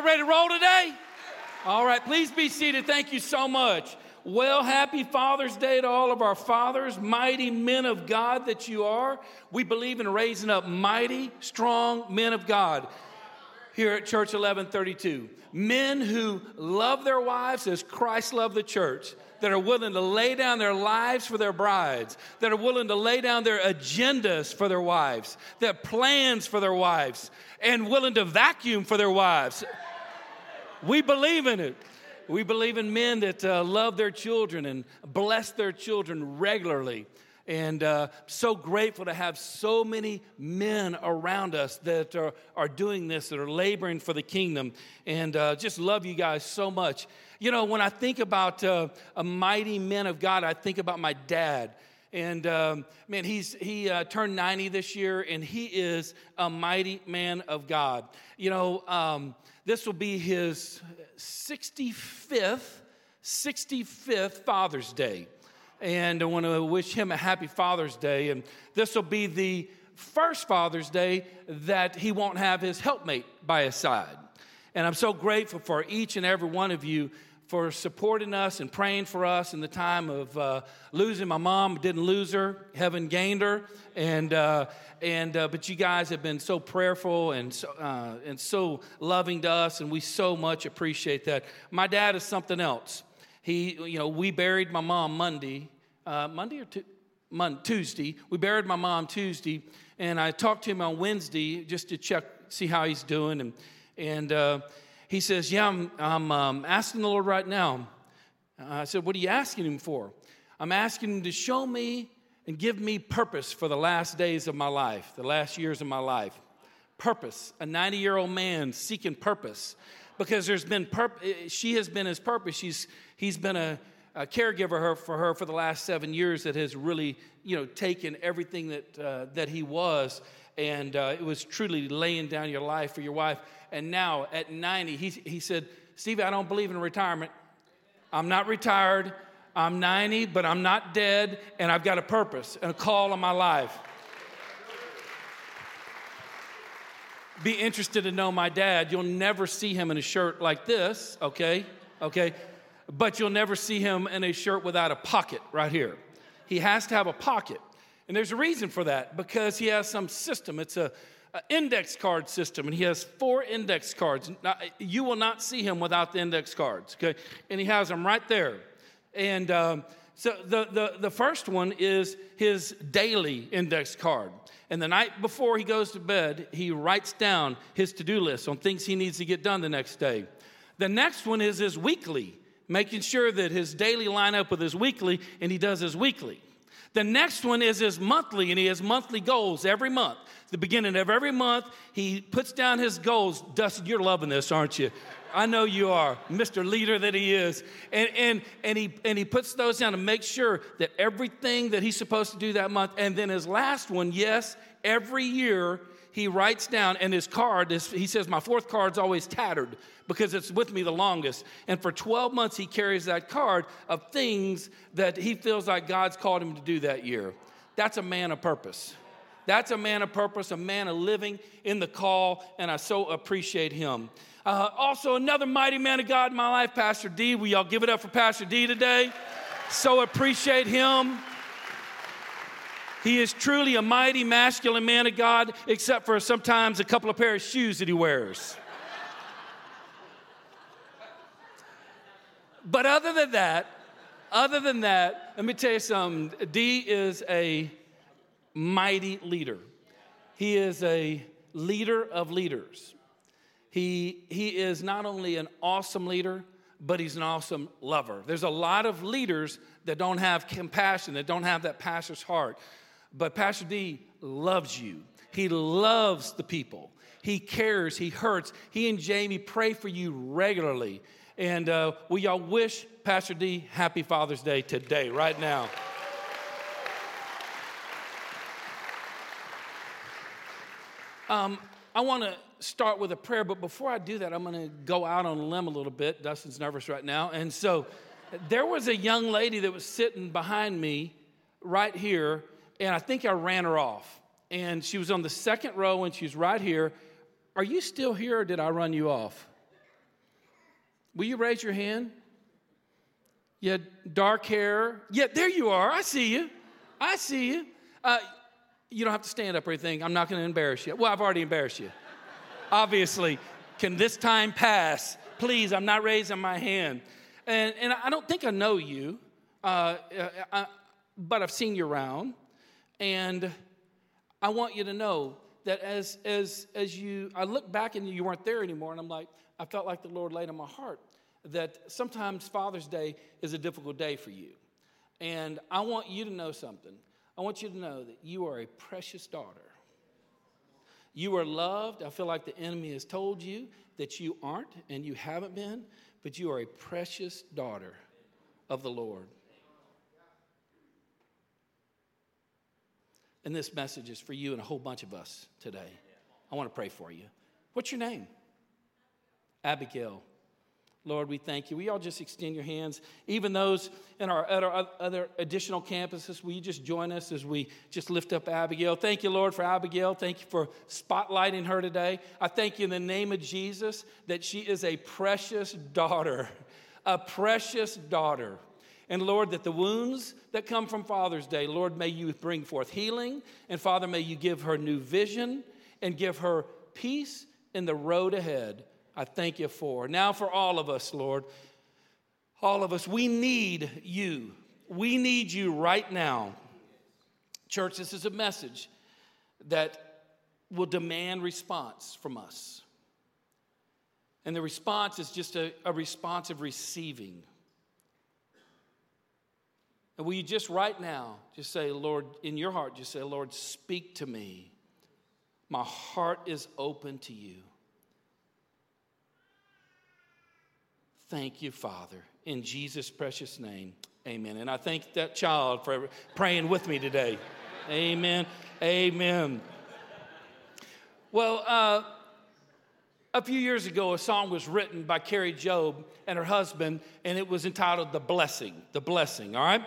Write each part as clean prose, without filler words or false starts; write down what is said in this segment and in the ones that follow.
Y'all ready to roll today? All right, please be seated. Thank you so much. Well, happy Father's Day to all of our fathers, mighty men of God that you are. We believe in raising up mighty, strong men of God here at Church 1132. Men who love their wives as Christ loved the church, that are willing to lay down their lives for their brides, that are willing to lay down their agendas for their wives, their plans for their wives, and willing to vacuum for their wives. We believe in it. We believe in men that love their children and bless their children regularly. And so grateful to have so many men around us that are doing this, that are laboring for the kingdom. And just love you guys so much. You know, when I think about a mighty men of God, I think about my dad. And man, he turned 90 this year, and he is a mighty man of God. You know, this will be his 65th Father's Day. And I want to wish him a happy Father's Day. And this will be the first Father's Day that he won't have his helpmate by his side. And I'm so grateful for each and every one of you for supporting us and praying for us in the time of losing my mom. Didn't lose her, heaven gained her. But you guys have been so prayerful and so loving to us, and we so much appreciate that. My dad is something else. We buried my mom Tuesday. We buried my mom Tuesday, and I talked to him on Wednesday just to check, see how he's doing, and he says, "Yeah, I'm asking the Lord right now." I said, "What are you asking him for?" "I'm asking him to show me and give me purpose for the last days of my life, the last years of my life. Purpose. A 90-year-old man seeking purpose." Because there's been she has been his purpose. He's been a caregiver for her for the last 7 years that has really, taken everything that he was, and it was truly laying down your life for your wife. And now at 90, he said, "Steve, I don't believe in retirement. I'm not retired. I'm 90, but I'm not dead, and I've got a purpose and a call on my life." Be interested to know my dad. You'll never see him in a shirt like this, okay? But you'll never see him in a shirt without a pocket right here. He has to have a pocket. And there's a reason for that, because he has some system. It's an index card system, and he has 4 index cards. Now, you will not see him without the index cards, okay? And he has them right there. And so the first one is his daily index card. And the night before he goes to bed, he writes down his to-do list on things he needs to get done the next day. The next one is his weekly, making sure that his daily line up with his weekly, and he does his weekly. The next one is his monthly, and he has monthly goals every month. The beginning of every month, he puts down his goals. Dustin, you're loving this, aren't you? I know you are, Mr. Leader that he is. And he puts those down to make sure that everything that he's supposed to do that month. And then his last one, yes, every year he writes down, and his card, he says, "My 4th card's always tattered because it's with me the longest." And for 12 months he carries that card of things that he feels like God's called him to do that year. That's a man of purpose. That's a man of purpose, a man of living in the call, and I so appreciate him. Also, another mighty man of God in my life, Pastor D. Will y'all give it up for Pastor D today? So appreciate him. He is truly a mighty masculine man of God, except for sometimes a couple of pairs of shoes that he wears. But other than that, let me tell you something. D is a mighty leader. He is a leader of leaders. He is not only an awesome leader, but he's an awesome lover. There's a lot of leaders that don't have compassion, that don't have that pastor's heart. But Pastor D loves you. He loves the people. He cares. He hurts. He and Jamie pray for you regularly. And will y'all wish Pastor D happy Father's Day today, right now? I want to start with a prayer, but before I do that, I'm going to go out on a limb a little bit. Dustin's nervous right now. And so there was a young lady that was sitting behind me right here, and I think I ran her off. And she was on the second row, and she's right here. "Are you still here, or did I run you off?" Will you raise your hand? You dark hair. Yeah, there you are. I see you. I see you. You don't have to stand up or anything. I'm not going to embarrass you. Well, I've already embarrassed you. Obviously. Can this time pass? Please, I'm not raising my hand. And I don't think I know you, but I've seen you around. And I want you to know that as I look back and you weren't there anymore, and I'm like, I felt like the Lord laid on my heart that sometimes Father's Day is a difficult day for you. And I want you to know something. I want you to know that you are a precious daughter. You are loved. I feel like the enemy has told you that you aren't and you haven't been, but you are a precious daughter of the Lord. And this message is for you and a whole bunch of us today. I want to pray for you. What's your name? Abigail. Lord, we thank you. We all just extend your hands. Even those in our other additional campuses, will you just join us as we just lift up Abigail? Thank you, Lord, for Abigail. Thank you for spotlighting her today. I thank you in the name of Jesus that she is a precious daughter, a precious daughter. And Lord, that the wounds that come from Father's Day, Lord, may you bring forth healing. And Father, may you give her new vision and give her peace in the road ahead. I thank you for. Now for all of us, Lord, all of us, we need you. We need you right now. Church, this is a message that will demand response from us. And the response is just a response of receiving. And will you just right now, just say, Lord, in your heart, just say, Lord, speak to me. My heart is open to you. Thank you, Father. In Jesus' precious name, amen. And I thank that child for praying with me today. Amen. Amen. Well, a few years ago, a song was written by Carrie Job and her husband, and it was entitled The Blessing. The Blessing, all right?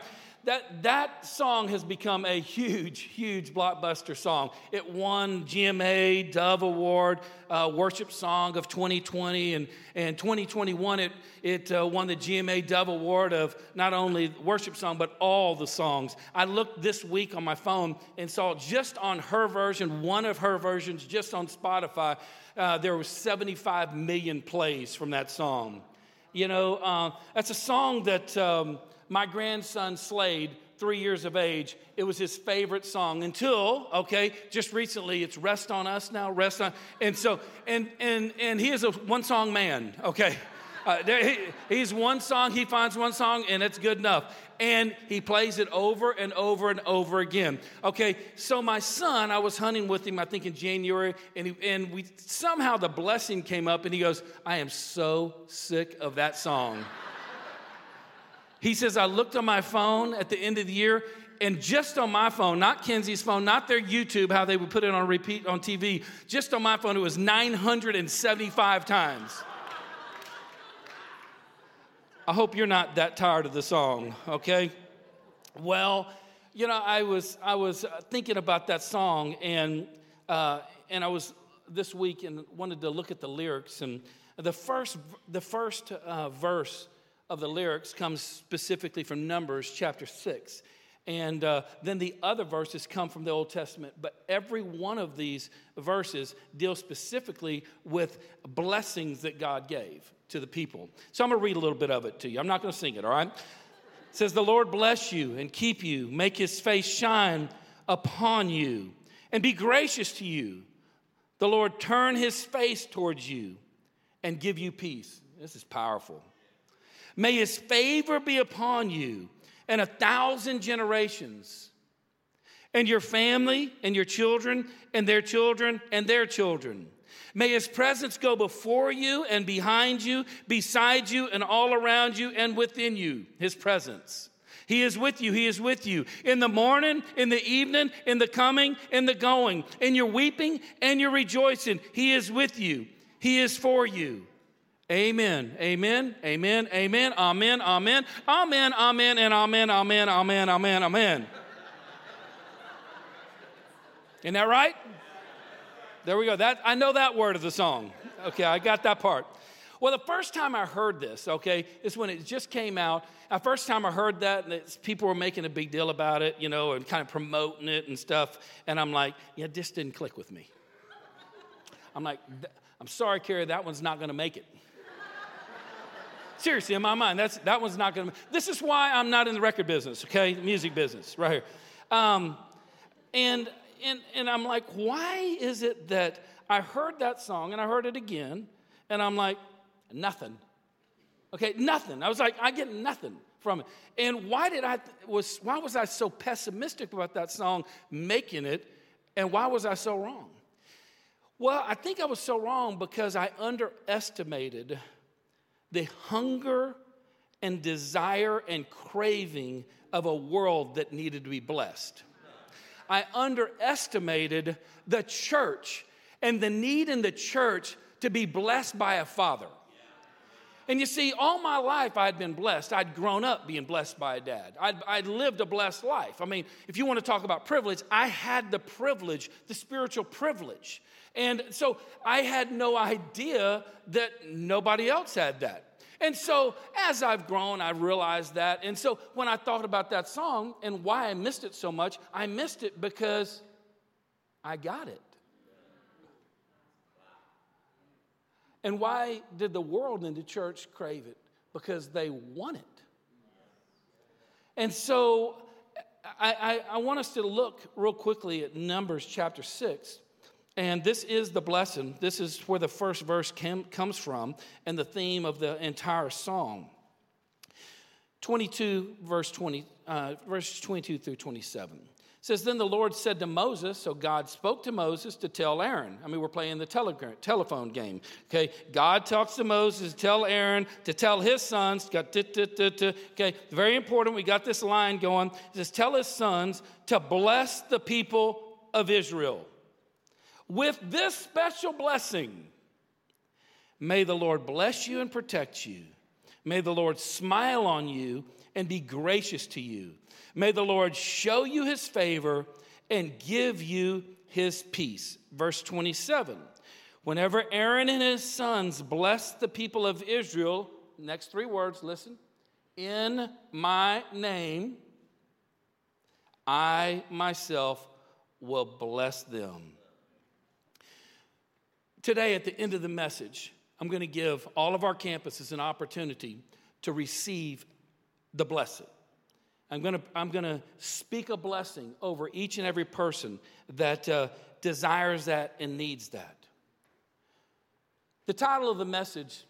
That song has become a huge, huge blockbuster song. It won GMA Dove Award, Worship Song of 2020, and 2021 it won the GMA Dove Award of not only Worship Song, but all the songs. I looked this week on my phone and saw just on her version, one of her versions, just on Spotify, there was 75 million plays from that song. You know, that's a song that... my grandson, Slade, 3 years of age, it was his favorite song until, just recently, it's Rest On Us now, Rest On. And so, and he is a one-song man, okay? He's one song, he finds one song, and it's good enough. And he plays it over and over and over again. Okay, so my son, I was hunting with him, I think in January, and we somehow the blessing came up, and he goes, I am so sick of that song. He says, I looked on my phone at the end of the year, and just on my phone, not Kenzie's phone, not their YouTube, how they would put it on repeat on TV, just on my phone, it was 975 times. I hope you're not that tired of the song, okay? Well, you know, I was thinking about that song, and I was this week and wanted to look at the lyrics, and the first verse of the lyrics comes specifically from Numbers chapter 6. And then the other verses come from the Old Testament. But every one of these verses deals specifically with blessings that God gave to the people. So I'm going to read a little bit of it to you. I'm not going to sing it, all right? It says, the Lord bless you and keep you, make his face shine upon you, and be gracious to you. The Lord turn his face towards you and give you peace. This is powerful. May his favor be upon you and 1,000 generations, and your family and your children and their children and their children. May his presence go before you and behind you, beside you and all around you and within you, his presence. He is with you. He is with you in the morning, in the evening, in the coming, in the going, in your weeping and your rejoicing. He is with you. He is for you. Amen, amen, amen, amen, amen, amen, amen, amen, and amen, amen, amen, amen, amen. Isn't that right? There we go. I know that word of the song. Okay, I got that part. Well, the first time I heard this, okay, is when it just came out. The first time I heard that, and people were making a big deal about it, you know, and kind of promoting it and stuff. And I'm like, yeah, this didn't click with me. I'm like, I'm sorry, Carrie, that one's not going to make it. Seriously, in my mind, that one's not going to. This is why I'm not in the record business, okay? Music business, right here. And I'm like, why is it that I heard that song and I heard it again, and I'm like, nothing. Okay, nothing. I was like, I get nothing from it. And why was I so pessimistic about that song making it, and why was I so wrong? Well, I think I was so wrong because I underestimated the hunger and desire and craving of a world that needed to be blessed. I underestimated the church and the need in the church to be blessed by a father. And you see, all my life I'd been blessed. I'd grown up being blessed by a dad. I'd lived a blessed life. I mean, if you want to talk about privilege, I had the privilege, the spiritual privilege. And so I had no idea that nobody else had that. And so as I've grown, I realized that. And so when I thought about that song and why I missed it so much, I missed it because I got it. And why did the world and the church crave it? Because they want it. And so I want us to look real quickly at Numbers chapter 6. And this is the blessing. This is where the first verse comes from and the theme of the entire song. 22, verses 22 through 27. It says, then the Lord said to Moses, so God spoke to Moses to tell Aaron. I mean, we're playing the telephone game. Okay, God talks to Moses, tell Aaron, to tell his sons. Okay, very important. We got this line going. It says, tell his sons to bless the people of Israel. With this special blessing, may the Lord bless you and protect you. May the Lord smile on you and be gracious to you. May the Lord show you his favor and give you his peace. Verse 27, whenever Aaron and his sons blessed the people of Israel, next three words, listen, in my name, I myself will bless them. Today, at the end of the message, I'm going to give all of our campuses an opportunity to receive the blessing. I'm going to speak a blessing over each and every person that desires that and needs that. The title of the message,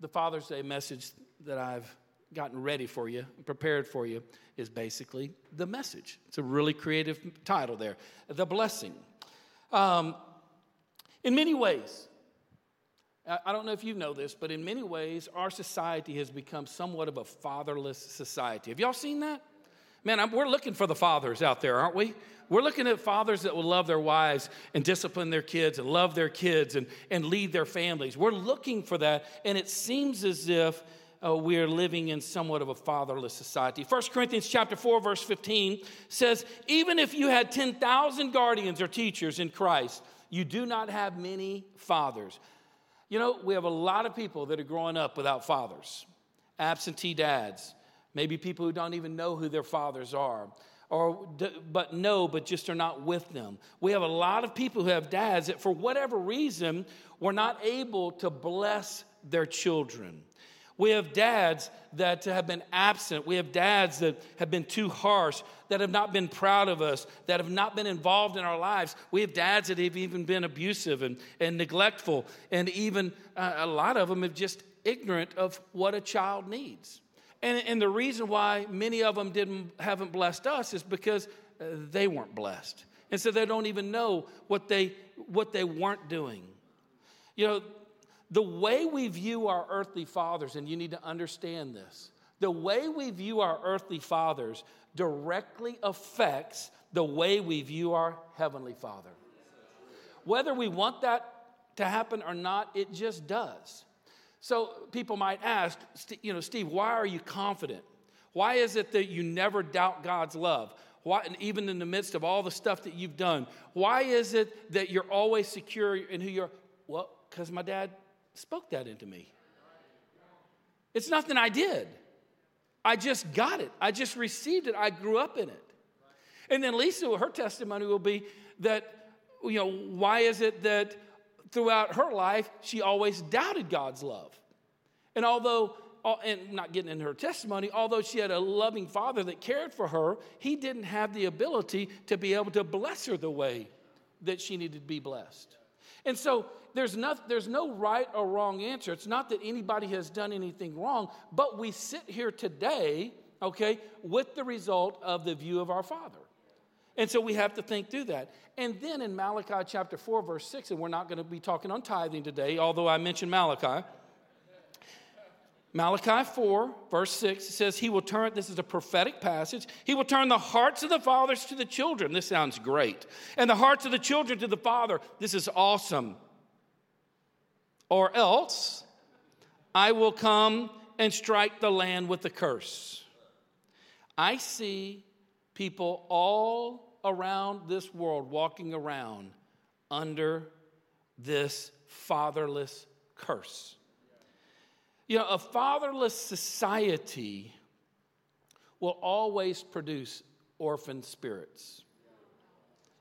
the Father's Day message that I've gotten ready for you, prepared for you, is basically The Message. It's a really creative title there, The Blessing. In many ways, I don't know if you know this, but in many ways, our society has become somewhat of a fatherless society. Have y'all seen that? Man, we're looking for the fathers out there, aren't we? We're looking at fathers that will love their wives and discipline their kids and love their kids and lead their families. We're looking for that, and it seems as if we're living in somewhat of a fatherless society. First Corinthians chapter 4, verse 15 says, even if you had 10,000 guardians or teachers in Christ, you do not have many fathers. You know, we have a lot of people that are growing up without fathers, absentee dads, maybe people who don't even know who their fathers are, but just are not with them. We have a lot of people who have dads that for whatever reason were not able to bless their children. We have dads that have been absent. We have dads that have been too harsh, that have not been proud of us, that have not been involved in our lives. We have dads that have even been abusive and neglectful, and even a lot of them are just ignorant of what a child needs. And the reason why many of them haven't blessed us is because they weren't blessed. And so they don't even know what they weren't doing. You know, the way we view our earthly fathers, and you need to understand this, the way we view our earthly fathers directly affects the way we view our heavenly Father. Whether we want that to happen or not, it just does. So people might ask, you know, Steve, why are you confident? Why is it that you never doubt God's love? Why, and even in the midst of all the stuff that you've done, why is it that you're always secure in who you are? Well, because my dad spoke that into me. It's nothing I did. I just got it. I just received it. I grew up in it. And then Lisa, her testimony will be that, you know, why is it that throughout her life she always doubted God's love? And although she had a loving father that cared for her, he didn't have the ability to be able to bless her the way that she needed to be blessed. And so there's no right or wrong answer. It's not that anybody has done anything wrong, but we sit here today, okay, with the result of the view of our Father. And so we have to think through that. And then in Malachi chapter 4, verse 6, and we're not going to be talking on tithing today, although I mentioned Malachi. Malachi 4, verse 6 says, he will turn, this is a prophetic passage, he will turn the hearts of the fathers to the children. This sounds great. And the hearts of the children to the father. This is awesome. Or else, I will come and strike the land with a curse. I see people all around this world walking around under this fatherless curse. You know, a fatherless society will always produce orphan spirits.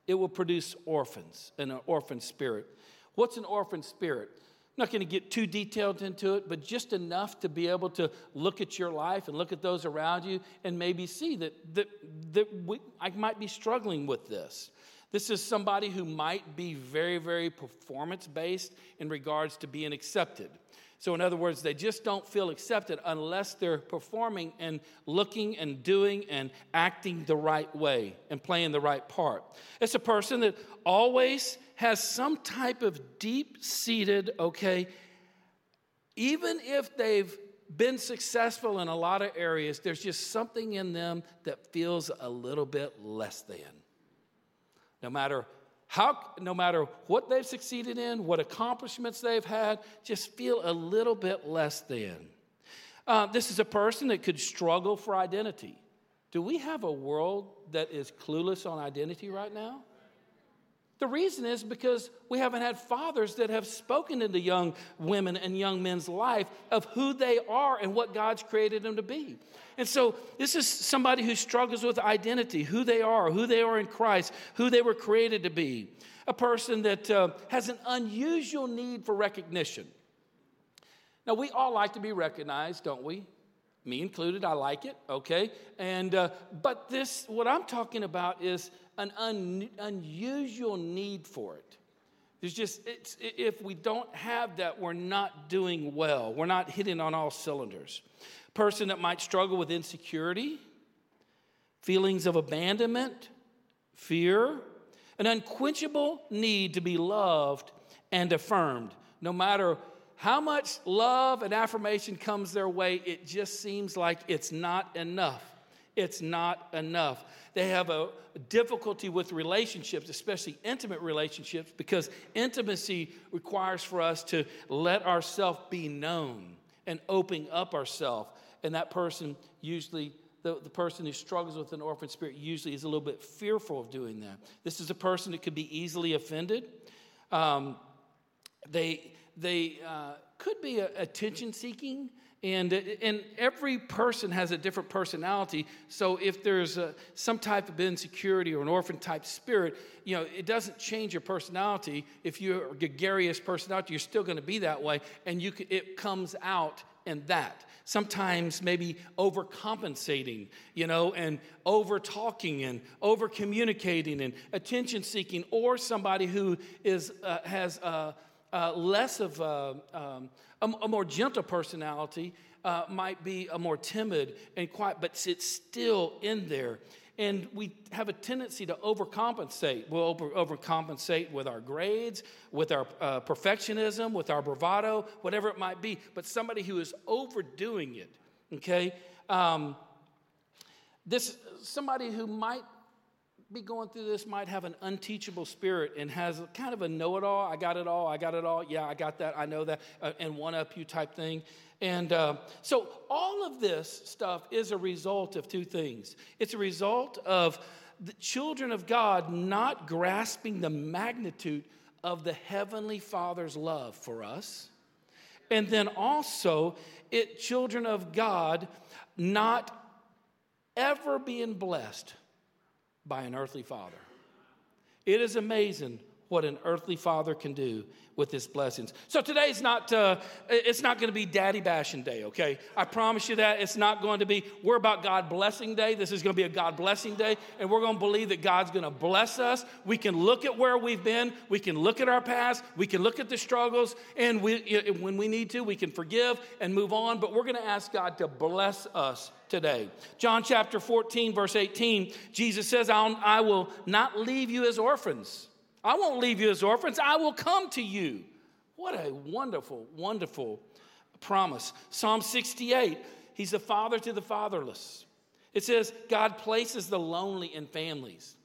It will produce orphans and an orphan spirit. What's an orphan spirit? I'm not going to get too detailed into it, but just enough to be able to look at your life and look at those around you and maybe see that I might be struggling with this. This is somebody who might be very, very performance-based in regards to being accepted. So in other words, they just don't feel accepted unless they're performing and looking and doing and acting the right way and playing the right part. It's a person that always has some type of deep-seated, okay, even if they've been successful in a lot of areas, there's just something in them that feels a little bit less than. No matter what they've succeeded in, what accomplishments they've had, just feel a little bit less than. This is a person that could struggle for identity. Do we have a world that is clueless on identity right now? The reason is because we haven't had fathers that have spoken into young women and young men's life of who they are and what God's created them to be. And so this is somebody who struggles with identity, who they are in Christ, who they were created to be. A person that has an unusual need for recognition. Now, we all like to be recognized, don't we? Me included, I like it, okay? And but this, what I'm talking about is an unusual need for it. There's just, if we don't have that, we're not doing well. We're not hitting on all cylinders. Person that might struggle with insecurity, feelings of abandonment, fear, an unquenchable need to be loved and affirmed. No matter how much love and affirmation comes their way, it just seems like it's not enough. It's not enough. They have a difficulty with relationships, especially intimate relationships, because intimacy requires for us to let ourselves be known and open up ourselves. And that person usually, the person who struggles with an orphan spirit usually is a little bit fearful of doing that. This is a person that could be easily offended. They could be attention-seeking. And every person has a different personality, so if there's some type of insecurity or an orphan-type spirit, you know, it doesn't change your personality. If you're a gregarious personality, you're still going to be that way, and it comes out in that. Sometimes maybe overcompensating, you know, and over-talking and over-communicating and attention-seeking, or somebody who is a more gentle personality might be a more timid and quiet, but it's still in there. And we have a tendency to overcompensate. We'll overcompensate with our grades, with our perfectionism, with our bravado, whatever it might be. But somebody who is overdoing it, okay? This somebody who might be going through this might have an unteachable spirit and has kind of a know-it-all. I got it all. Yeah, I got that. I know that. And one-up you type thing. And so all of this stuff is a result of two things. It's a result of the children of God not grasping the magnitude of the Heavenly Father's love for us. And then also, it children of God not ever being blessed by an earthly father. It is amazing what an earthly father can do with his blessings. So today's it's not going to be daddy bashing day, okay? I promise you that. It's not going to be, we're about God blessing day. This is going to be a God blessing day, and we're going to believe that God's going to bless us. We can look at where we've been. We can look at our past. We can look at the struggles, and when we need to, we can forgive and move on, but we're going to ask God to bless us today. John chapter 14, verse 18, Jesus says, I will not leave you as orphans. I won't leave you as orphans. I will come to you. What a wonderful, wonderful promise. Psalm 68, he's a father to the fatherless. It says, God places the lonely in families.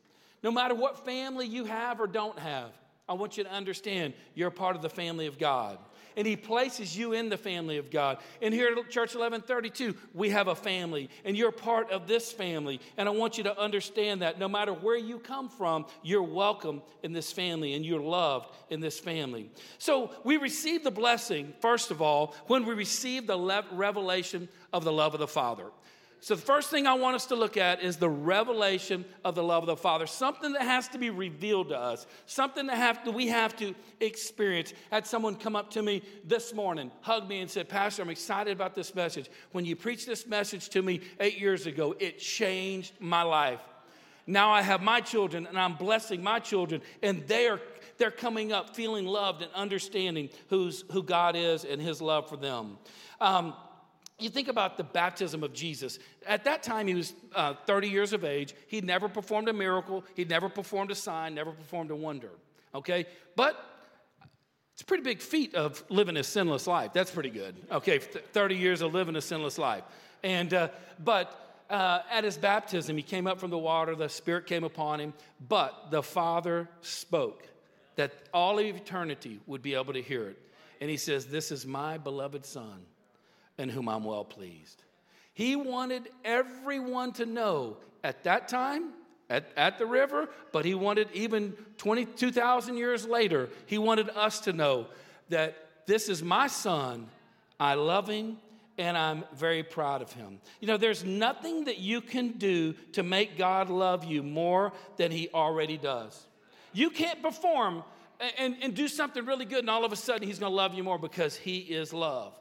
No matter what family you have or don't have, I want you to understand you're part of the family of God. And he places you in the family of God. And here at Church 1132, we have a family. And you're part of this family. And I want you to understand that no matter where you come from, you're welcome in this family. And you're loved in this family. So we receive the blessing, first of all, when we receive the revelation of the love of the Father. So the first thing I want us to look at is the revelation of the love of the Father, something that has to be revealed to us, something that we have to experience. I had someone come up to me this morning, hug me and said, Pastor, I'm excited about this message. When you preached this message to me 8 years ago, it changed my life. Now I have my children and I'm blessing my children, and they're coming up feeling loved and understanding who God is and his love for them. You think about the baptism of Jesus. At that time, he was 30 years of age. He'd never performed a miracle. He'd never performed a sign, never performed a wonder, okay? But it's a pretty big feat of living a sinless life. That's pretty good, okay, 30 years of living a sinless life. And at his baptism, he came up from the water. The Spirit came upon him. But the Father spoke that all of eternity would be able to hear it. And he says, this is my beloved Son, in whom I'm well pleased. He wanted everyone to know at that time, at the river, but he wanted even 22,000 years later, he wanted us to know that this is my Son, I love him, and I'm very proud of him. You know, there's nothing that you can do to make God love you more than he already does. You can't perform and do something really good, and all of a sudden he's going to love you more, because he is love.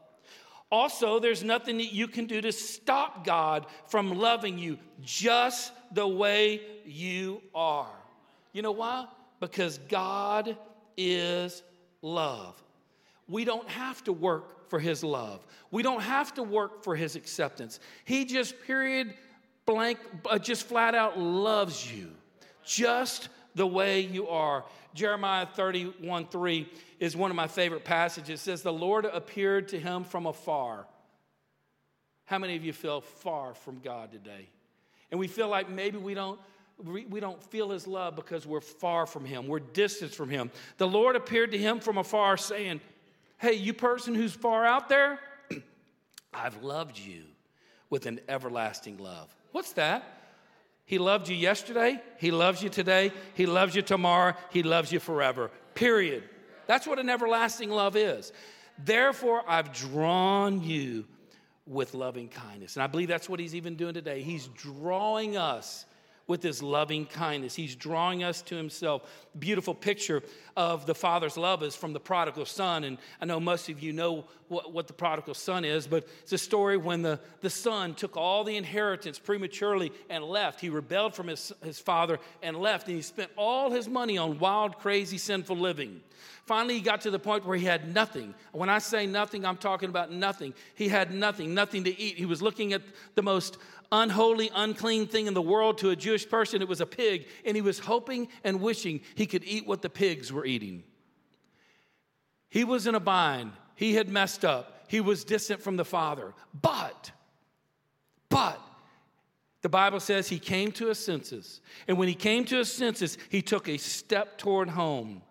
Also, there's nothing that you can do to stop God from loving you just the way you are. You know why? Because God is love. We don't have to work for his love. We don't have to work for his acceptance. He just just flat out loves you just the way you are. Jeremiah 31:3 is one of my favorite passages. It says, the Lord appeared to him from afar. How many of you feel far from God today? And we feel like maybe we don't feel his love because we're far from him. We're distant from him. The Lord appeared to him from afar, saying, hey, you person who's far out there, I've loved you with an everlasting love. What's that? He loved you yesterday. He loves you today. He loves you tomorrow. He loves you forever, period. That's what an everlasting love is. Therefore, I've drawn you with loving kindness. And I believe that's what he's even doing today. He's drawing us with his loving kindness. He's drawing us to himself. Beautiful picture of the Father's love is from the prodigal son. And I know most of you know what the prodigal son is, but it's a story when the son took all the inheritance prematurely and left. He rebelled from his father and left, and he spent all his money on wild, crazy, sinful living. Finally, he got to the point where he had nothing. When I say nothing, I'm talking about nothing. He had nothing to eat. He was looking at the most unholy, unclean thing in the world. To a Jewish person, it was a pig, and he was hoping and wishing he could eat what the pigs were eating. He was in a bind. He had messed up. He was distant from the Father. But the Bible says he came to his senses, and when he came to his senses, he took a step toward home.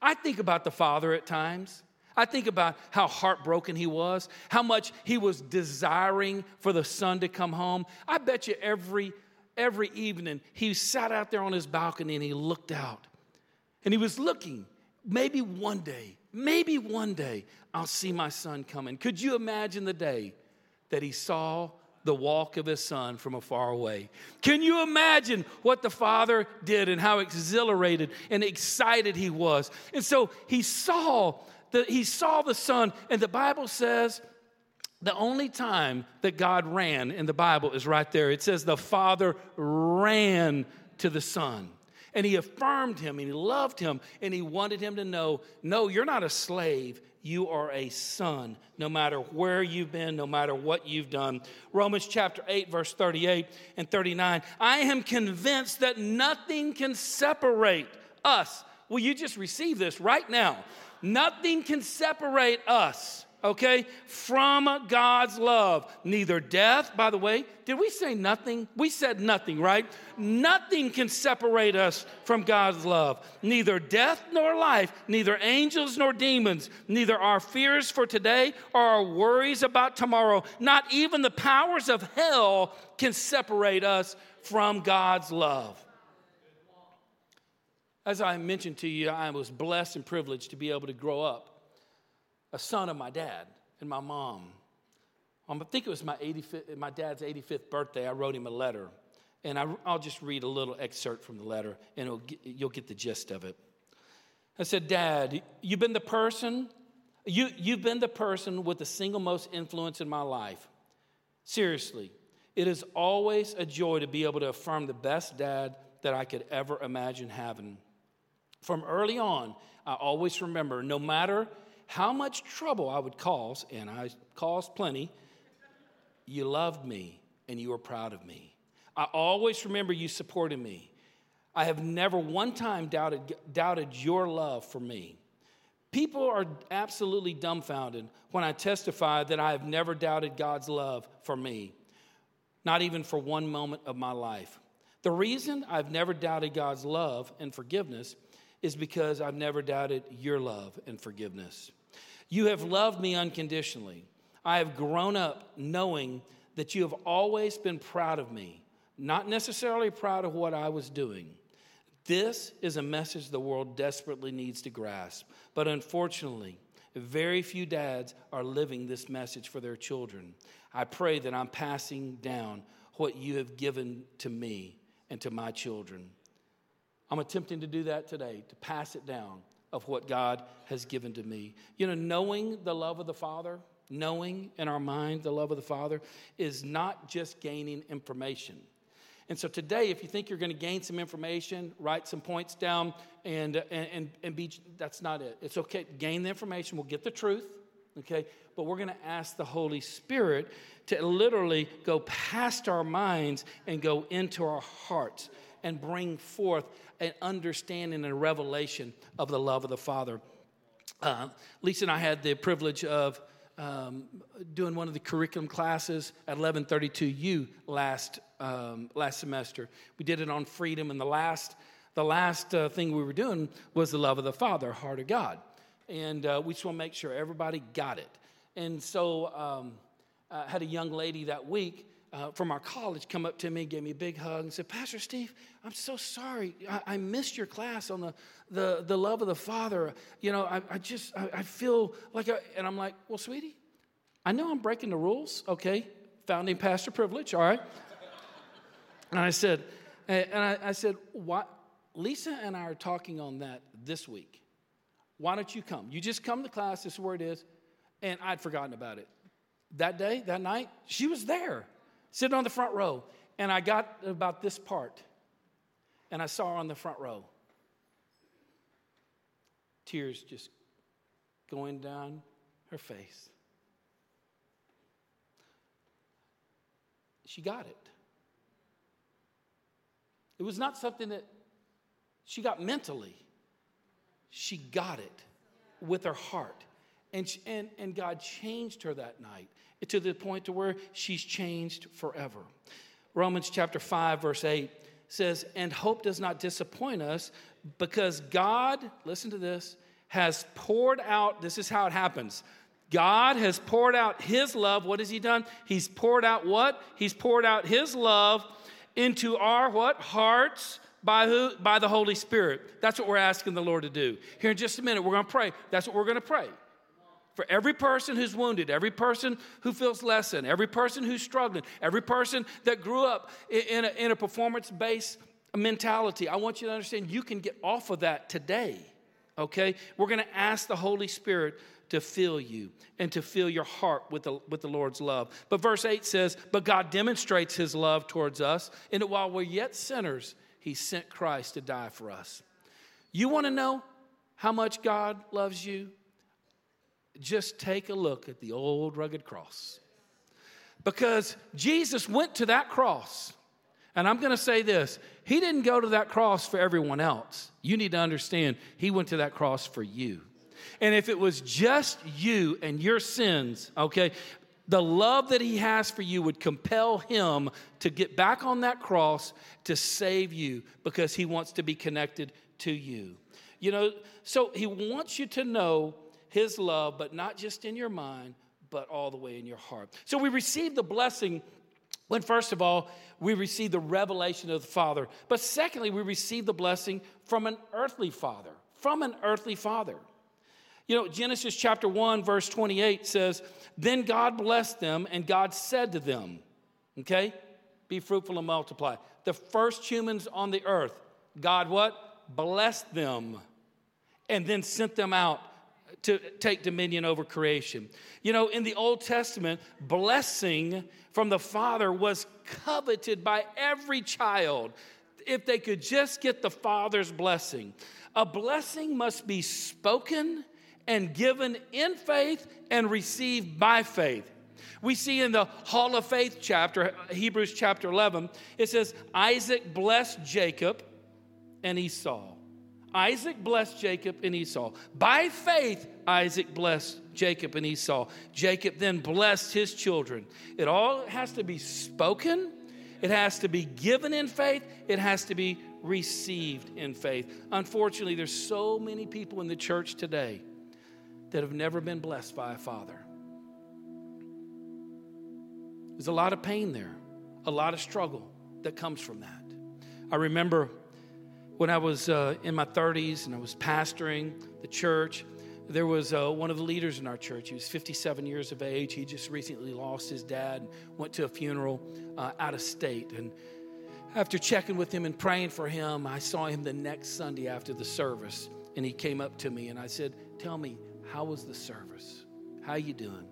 I think about the Father at times. I think about how heartbroken he was, how much he was desiring for the son to come home. I bet you every evening he sat out there on his balcony and he looked out. And he was looking, maybe one day maybe one day I'll see my son coming. Could you imagine the day that he saw the walk of his son from afar away? Can you imagine what the father did and how exhilarated and excited he was? And so he saw the son, and the Bible says the only time that God ran in the Bible is right there. It says the father ran to the son, and he affirmed him, and he loved him, and he wanted him to know, no, you're not a slave. You are a son, no matter where you've been, no matter what you've done. Romans chapter 8, verse 38 and 39. I am convinced that nothing can separate us. Will you just receive this right now? Nothing can separate us, okay, from God's love. Neither death, by the way, did we say nothing? We said nothing, right? Nothing can separate us from God's love. Neither death nor life, neither angels nor demons, neither our fears for today or our worries about tomorrow. Not even the powers of hell can separate us from God's love. As I mentioned to you, I was blessed and privileged to be able to grow up a son of my dad and my mom. I think it was my dad's 85th birthday. I wrote him a letter, and I'll just read a little excerpt from the letter, and you'll get the gist of it. I said, Dad, you've been the person with the single most influence in my life. Seriously, it is always a joy to be able to affirm the best dad that I could ever imagine having. From early on, I always remember, no matter how much trouble I would cause, and I caused plenty, you loved me and you were proud of me. I always remember you supported me. I have never one time doubted your love for me. People are absolutely dumbfounded when I testify that I have never doubted God's love for me, not even for one moment of my life. The reason I've never doubted God's love and forgiveness is because I've never doubted your love and forgiveness. You have loved me unconditionally. I have grown up knowing that you have always been proud of me, not necessarily proud of what I was doing. This is a message the world desperately needs to grasp, but unfortunately, very few dads are living this message for their children. I pray that I'm passing down what you have given to me and to my children. I'm attempting to do that today, to pass it down of what God has given to me. You know, knowing the love of the Father, knowing in our mind the love of the Father is not just gaining information. And so today, if you think you're going to gain some information, write some points down, and be, that's not it. It's okay. Gain the information. We'll get the truth, okay? But we're going to ask the Holy Spirit to literally go past our minds and go into our hearts and bring forth an understanding and a revelation of the love of the Father. Lisa and I had the privilege of doing one of the curriculum classes at 1132U last semester. We did it on freedom, and the last thing we were doing was the love of the Father, heart of God. And we just want to make sure everybody got it. And so I had a young lady that week from our college come up to me, gave me a big hug, and said, Pastor Steve, I'm so sorry. I missed your class on the love of the Father. You know, I just feel like, and I'm like, well, sweetie, I know I'm breaking the rules, okay? Founding pastor privilege, all right? And I said, what? Lisa and I are talking on that this week. Why don't you come? You just come to class, this is where it is, and I'd forgotten about it. That day, that night, she was there, sitting on the front row, and I got about this part, and I saw her on the front row. Tears just going down her face. She got it. It was not something that she got mentally. She got it with her heart. And God changed her that night to the point to where she's changed forever. Romans chapter 5, verse 8 says, and hope does not disappoint us because God, listen to this, has poured out, this is how it happens. God has poured out his love. What has he done? He's poured out what? He's poured out his love into our what? Hearts By who? By the Holy Spirit. That's what we're asking the Lord to do. Here in just a minute, we're going to pray. That's what we're going to pray. For every person who's wounded, every person who feels less than, every person who's struggling, every person that grew up in a performance-based mentality, I want you to understand you can get off of that today, okay? We're going to ask the Holy Spirit to fill you and to fill your heart with the Lord's love. But verse 8 says, but God demonstrates his love towards us, and that while we're yet sinners, he sent Christ to die for us. You want to know how much God loves you? Just take a look at the old rugged cross. Because Jesus went to that cross. And I'm going to say this. He didn't go to that cross for everyone else. You need to understand, he went to that cross for you. And if it was just you and your sins, okay, the love that he has for you would compel him to get back on that cross to save you, because he wants to be connected to you. You know, so he wants you to know his love, but not just in your mind, but all the way in your heart. So we receive the blessing when, first of all, we receive the revelation of the Father. But secondly, we receive the blessing from an earthly father, You know, Genesis chapter 1, verse 28 says, then God blessed them, and God said to them, okay, be fruitful and multiply. The first humans on the earth, God what? Blessed them, and then sent them out to take dominion over creation. You know, in the Old Testament, blessing from the Father was coveted by every child if they could just get the Father's blessing. A blessing must be spoken and given in faith and received by faith. We see in the Hall of Faith chapter, Hebrews chapter 11, it says, Isaac blessed Jacob and Esau. Isaac blessed Jacob and Esau. By faith, Isaac blessed Jacob and Esau. Jacob then blessed his children. It all has to be spoken. It has to be given in faith. It has to be received in faith. Unfortunately, there's so many people in the church today that have never been blessed by a father. There's a lot of pain there, a lot of struggle that comes from that. I remember when I was in my 30s and I was pastoring the church, there was one of the leaders in our church. He was 57 years of age. He just recently lost his dad and went to a funeral out of state. And after checking with him and praying for him, I saw him the next Sunday after the service. And he came up to me and I said, tell me, how was the service? How you doing?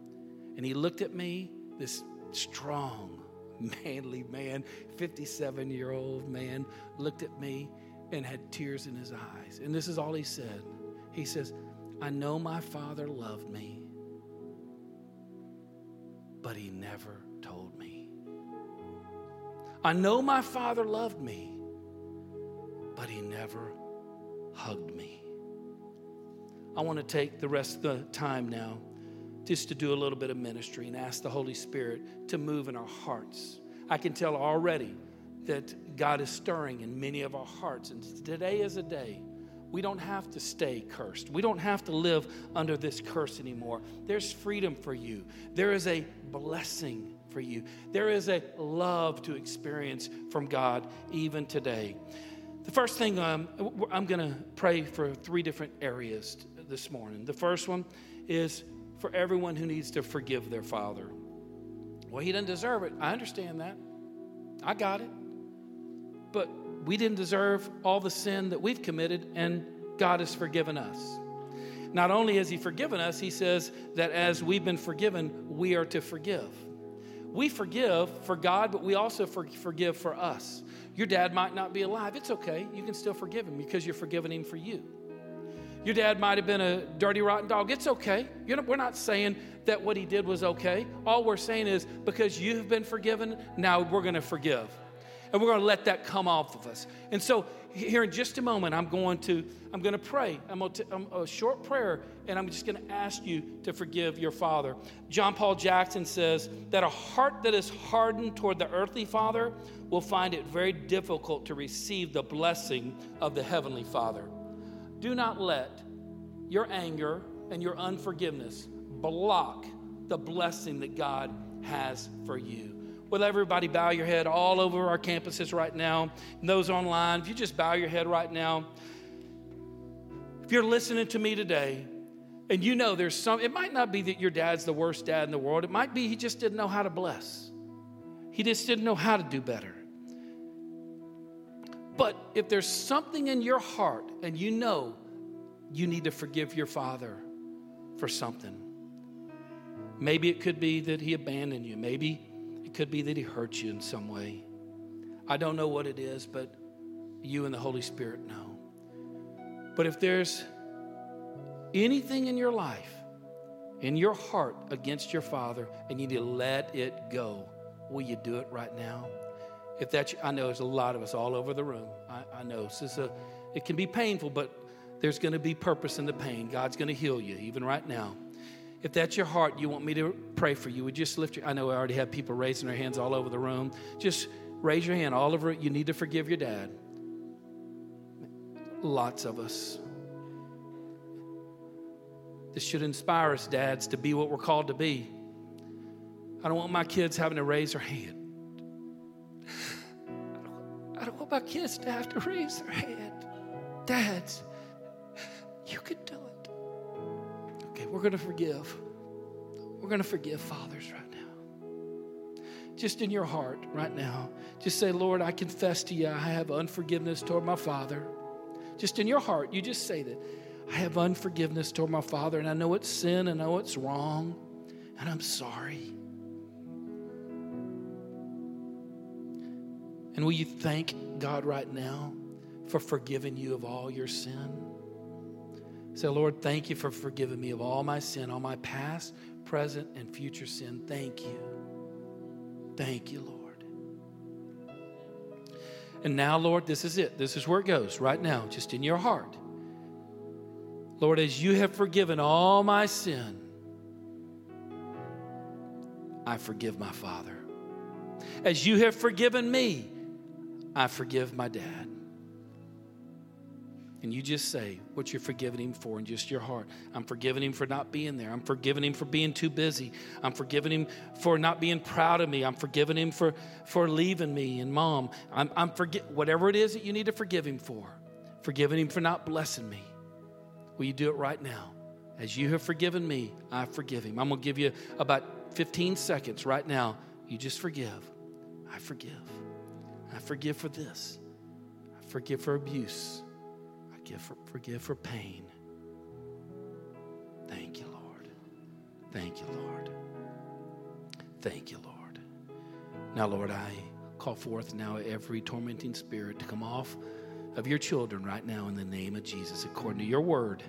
And he looked at me, this strong, manly man, 57-year-old man, looked at me and had tears in his eyes. And this is all he said. He says, I know my father loved me, but he never told me. I know my father loved me, but he never hugged me. I want to take the rest of the time now just to do a little bit of ministry and ask the Holy Spirit to move in our hearts. I can tell already that God is stirring in many of our hearts. And today is a day we don't have to stay cursed. We don't have to live under this curse anymore. There's freedom for you. There is a blessing for you. There is a love to experience from God even today. The first thing, I'm going to pray for three different areas this morning. The first one is for everyone who needs to forgive their father. Well, he didn't deserve it. I understand that. I got it. But we didn't deserve all the sin that we've committed, and God has forgiven us. Not only has he forgiven us, he says that as we've been forgiven, we are to forgive. We forgive for God, but we also forgive for us. Your dad might not be alive. It's okay. You can still forgive him because you're forgiving him for you. Your dad might have been a dirty, rotten dog. It's okay. We're not saying that what he did was okay. All we're saying is because you've been forgiven, now we're going to forgive. And we're going to let that come off of us. And so here in just a moment, I'm going to pray. I'm going to a short prayer, and I'm just going to ask you to forgive your father. John Paul Jackson says that a heart that is hardened toward the earthly father will find it very difficult to receive the blessing of the heavenly father. Do not let your anger and your unforgiveness block the blessing that God has for you. Will everybody bow your head all over our campuses right now? And those online, if you just bow your head right now. If you're listening to me today, and you know there's some, it might not be that your dad's the worst dad in the world. It might be he just didn't know how to bless. He just didn't know how to do better. But if there's something in your heart and you know you need to forgive your father for something, maybe it could be that he abandoned you. Maybe it could be that he hurt you in some way. I don't know what it is, but you and the Holy Spirit know. But if there's anything in your life, in your heart against your father, and you need to let it go, will you do it right now? If that's, I know there's a lot of us all over the room. I know this is it can be painful, but there's going to be purpose in the pain. God's going to heal you even right now. If that's your heart, you want me to pray for you, would just lift your, I know I already have people raising their hands all over the room. Just raise your hand all over it. You need to forgive your dad. Lots of us. This should inspire us, dads, to be what we're called to be. I don't want my kids having to raise their hand. I don't want my kids to have to raise their hand. Dads, you can do it. Okay, we're going to forgive. We're going to forgive fathers right now. Just in your heart right now, just say, Lord, I confess to you I have unforgiveness toward my father. Just in your heart, you just say that. I have unforgiveness toward my father, and I know it's sin, I know it's wrong, and I'm sorry. And will you thank God right now for forgiving you of all your sin? Say, Lord, thank you for forgiving me of all my sin, all my past, present, and future sin. Thank you. Thank you, Lord. And now, Lord, this is it. This is where it goes right now, just in your heart. Lord, as you have forgiven all my sin, I forgive my father. As you have forgiven me, I forgive my dad. And you just say what you're forgiving him for in just your heart. I'm forgiving him for not being there. I'm forgiving him for being too busy. I'm forgiving him for not being proud of me. I'm forgiving him for leaving me and mom. I'm whatever it is that you need to forgive him for. Forgiving him for not blessing me. Will you do it right now? As you have forgiven me, I forgive him. I'm going to give you about 15 seconds right now. You just forgive. I forgive. I forgive for this. I forgive for abuse. I forgive for pain. Thank you, Lord. Thank you, Lord. Thank you, Lord. Now, Lord, I call forth now every tormenting spirit to come off of your children right now in the name of Jesus, according to your word,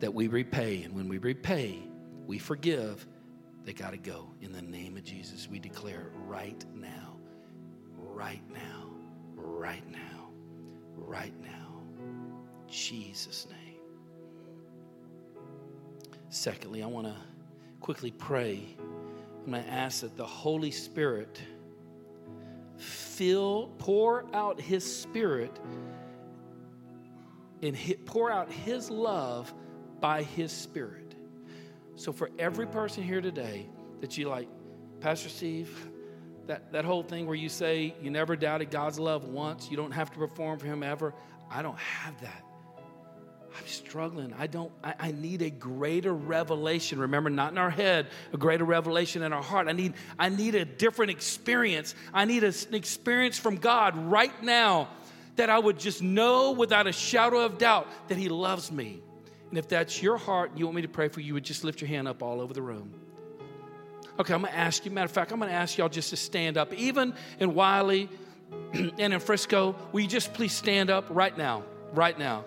that we repay. And when we repay, we forgive. They got to go. In the name of Jesus, we declare right now, right now, right now, right now. Jesus' name. Secondly, I want to quickly pray. I'm going to ask that the Holy Spirit pour out his spirit and pour out his love by his spirit. So for every person here today that you like, Pastor Steve, that whole thing where you say you never doubted God's love once, you don't have to perform for him ever. I don't have that. I'm struggling. I need a greater revelation. Remember, not in our head, a greater revelation in our heart. I need a different experience. I need an experience from God right now that I would just know without a shadow of doubt that he loves me. And if that's your heart and you want me to pray for you, would just lift your hand up all over the room. Okay, I'm going to ask you, matter of fact, I'm going to ask y'all just to stand up. Even in Wiley and in Frisco, will you just please stand up right now, right now?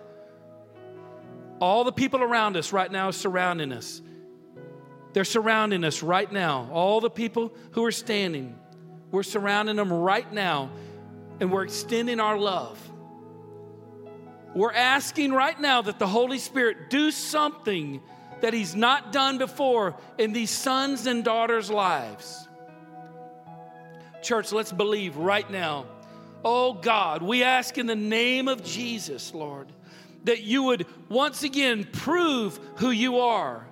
All the people around us right now are surrounding us. They're surrounding us right now. All the people who are standing, we're surrounding them right now, and we're extending our love. We're asking right now that the Holy Spirit do something that he's not done before in these sons and daughters' lives. Church, let's believe right now. Oh God, we ask in the name of Jesus, Lord, that you would once again prove who you are.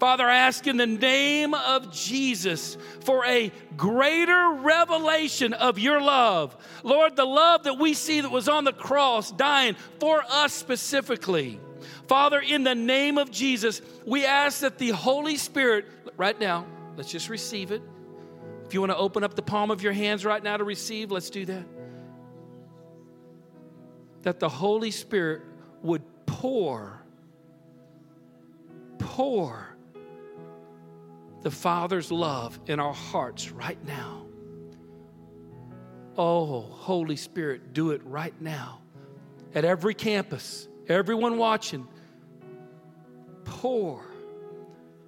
Father, I ask in the name of Jesus for a greater revelation of your love. Lord, the love that we see that was on the cross dying for us specifically. Father, in the name of Jesus, we ask that the Holy Spirit, right now, let's just receive it. If you want to open up the palm of your hands right now to receive, let's do that. That the Holy Spirit would pour the Father's love in our hearts right now. Oh, Holy Spirit, do it right now. At every campus, everyone watching, pour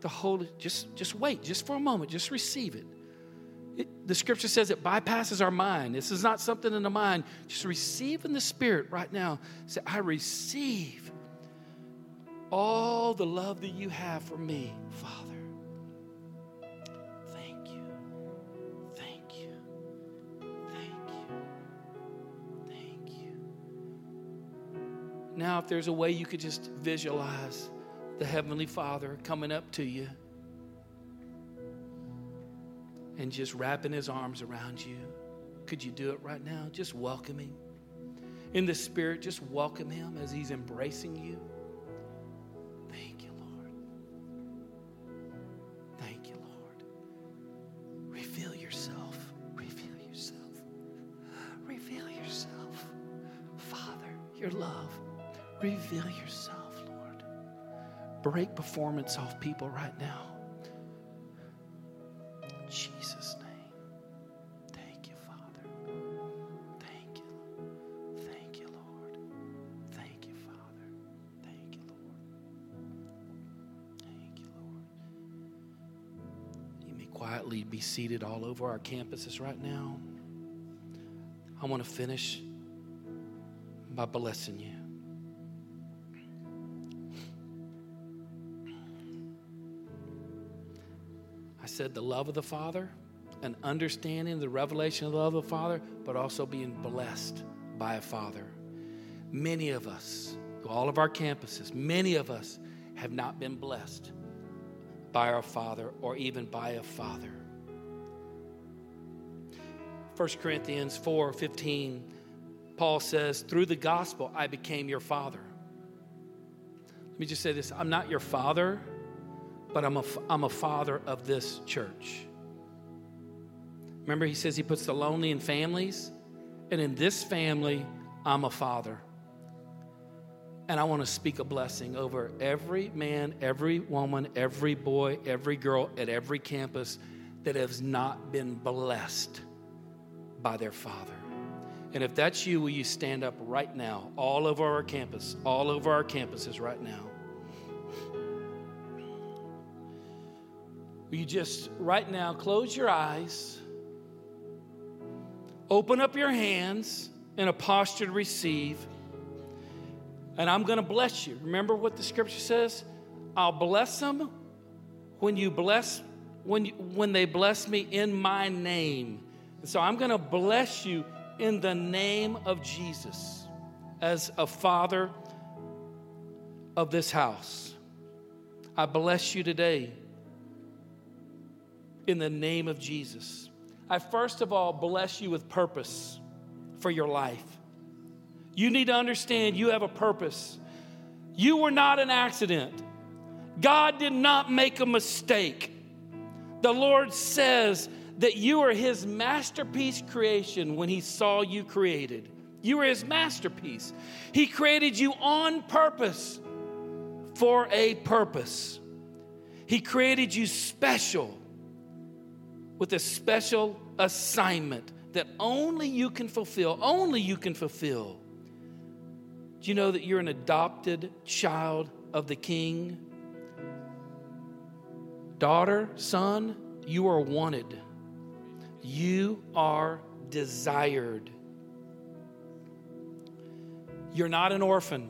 the Holy, just wait, just for a moment, just receive it. The scripture says it bypasses our mind. This is not something in the mind. Just receive in the Spirit right now. Say, I receive all the love that you have for me, Father. Thank you. Thank you. Thank you. Thank you. Now, if there's a way you could just visualize the Heavenly Father coming up to you and just wrapping his arms around you. Could you do it right now? Just welcome him. In the Spirit, just welcome him as he's embracing you. Thank you, Lord. Thank you, Lord. Reveal yourself. Reveal yourself. Reveal yourself. Father, your love. Reveal yourself, Lord. Break performance off people right now. Jesus' name. Thank you, Father. Thank you. Thank you, Lord. Thank you, Father. Thank you, Lord. Thank you, Lord. You may quietly be seated all over our campuses right now. I want to finish by blessing you. Said the love of the Father, an understanding, the revelation of the love of the Father, but also being blessed by a Father. Many of us, all of our campuses, many of us have not been blessed by our Father or even by a Father. 1 Corinthians 4:15, Paul says, through the gospel, I became your father. Let me just say this. I'm not your father, but I'm a father of this church. Remember, he says he puts the lonely in families. And in this family, I'm a father. And I want to speak a blessing over every man, every woman, every boy, every girl at every campus that has not been blessed by their father. And if that's you, will you stand up right now, all over our campus, all over our campuses right now? You just right now close your eyes, open up your hands in a posture to receive, and I'm going to bless you. Remember what the scripture says? I'll bless them when they bless me in my name. And so I'm going to bless you in the name of Jesus as a father of this house. I bless you today. In the name of Jesus, I first of all bless you with purpose for your life. You need to understand you have a purpose. You were not an accident. God did not make a mistake. The Lord says that you are his masterpiece creation when he saw you created. You are his masterpiece. He created you on purpose for a purpose. He created you special, with a special assignment that only you can fulfill. Only you can fulfill. Do you know that you're an adopted child of the King? Daughter, son, you are wanted. You are desired. You're not an orphan.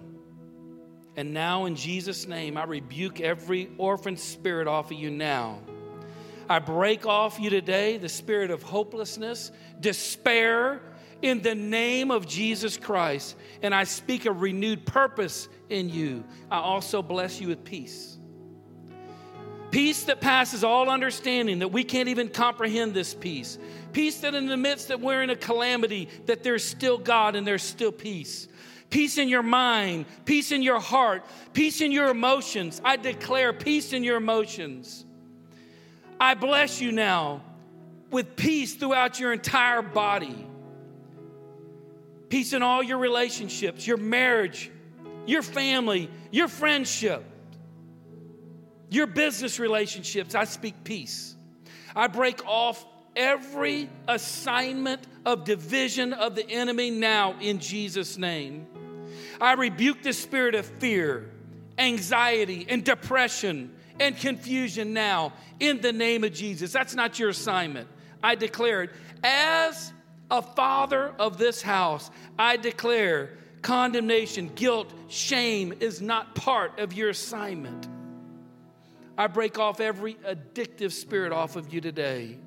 And now in Jesus' name, I rebuke every orphan spirit off of you now. I break off you today the spirit of hopelessness, despair, in the name of Jesus Christ. And I speak a renewed purpose in you. I also bless you with peace. Peace that passes all understanding, that we can't even comprehend this peace. Peace that in the midst that we're in a calamity, that there's still God and there's still peace. Peace in your mind, peace in your heart, peace in your emotions. I declare peace in your emotions. I bless you now with peace throughout your entire body. Peace in all your relationships, your marriage, your family, your friendship, your business relationships. I speak peace. I break off every assignment of division of the enemy now in Jesus' name. I rebuke the spirit of fear, anxiety, and depression and confusion now in the name of Jesus. That's not your assignment. I declare it. As a father of this house, I declare condemnation, guilt, shame is not part of your assignment. I break off every addictive spirit off of you today.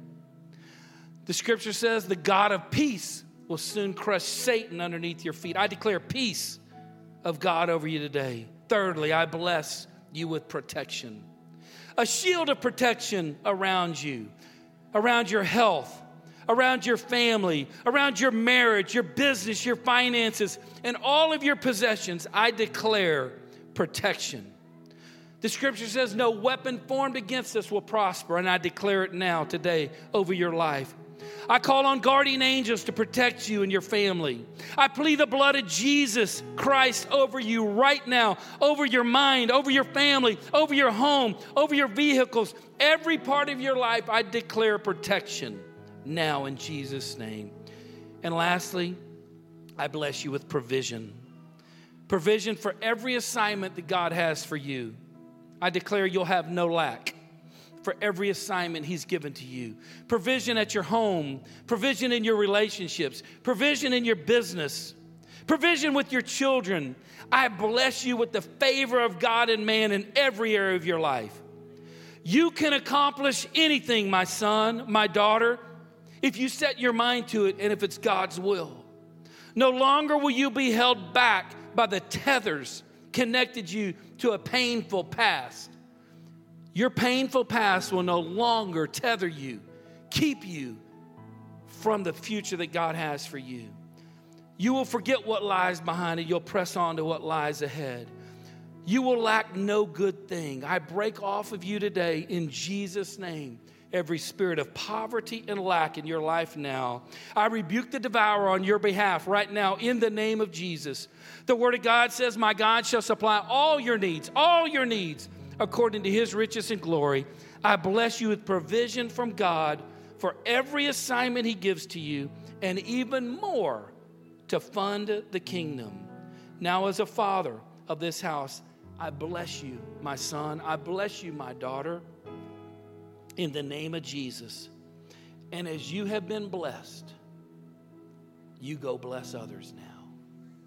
The scripture says the God of peace will soon crush Satan underneath your feet. I declare peace of God over you today. Thirdly, I bless you with protection. A shield of protection around you, around your health, around your family, around your marriage, your business, your finances, and all of your possessions. I declare protection. The scripture says no weapon formed against us will prosper, and I declare it now today over your life. I call on guardian angels to protect you and your family. I plead the blood of Jesus Christ over you right now, over your mind, over your family, over your home, over your vehicles. Every part of your life, I declare protection now in Jesus' name. And lastly, I bless you with provision. Provision for every assignment that God has for you. I declare you'll have no lack for every assignment he's given to you. Provision at your home, provision in your relationships, provision in your business, provision with your children. I bless you with the favor of God and man in every area of your life. You can accomplish anything, my son, my daughter, if you set your mind to it and if it's God's will. No longer will you be held back by the tethers connected you to a painful past. Your painful past will no longer tether you, keep you from the future that God has for you. You will forget what lies behind it. You'll press on to what lies ahead. You will lack no good thing. I break off of you today in Jesus' name every spirit of poverty and lack in your life now. I rebuke the devourer on your behalf right now in the name of Jesus. The word of God says, my God shall supply all your needs, according to his riches and glory. I bless you with provision from God for every assignment he gives to you, and even more to fund the kingdom. Now, as a father of this house, I bless you, my son. I bless you, my daughter, in the name of Jesus. And as you have been blessed, you go bless others now.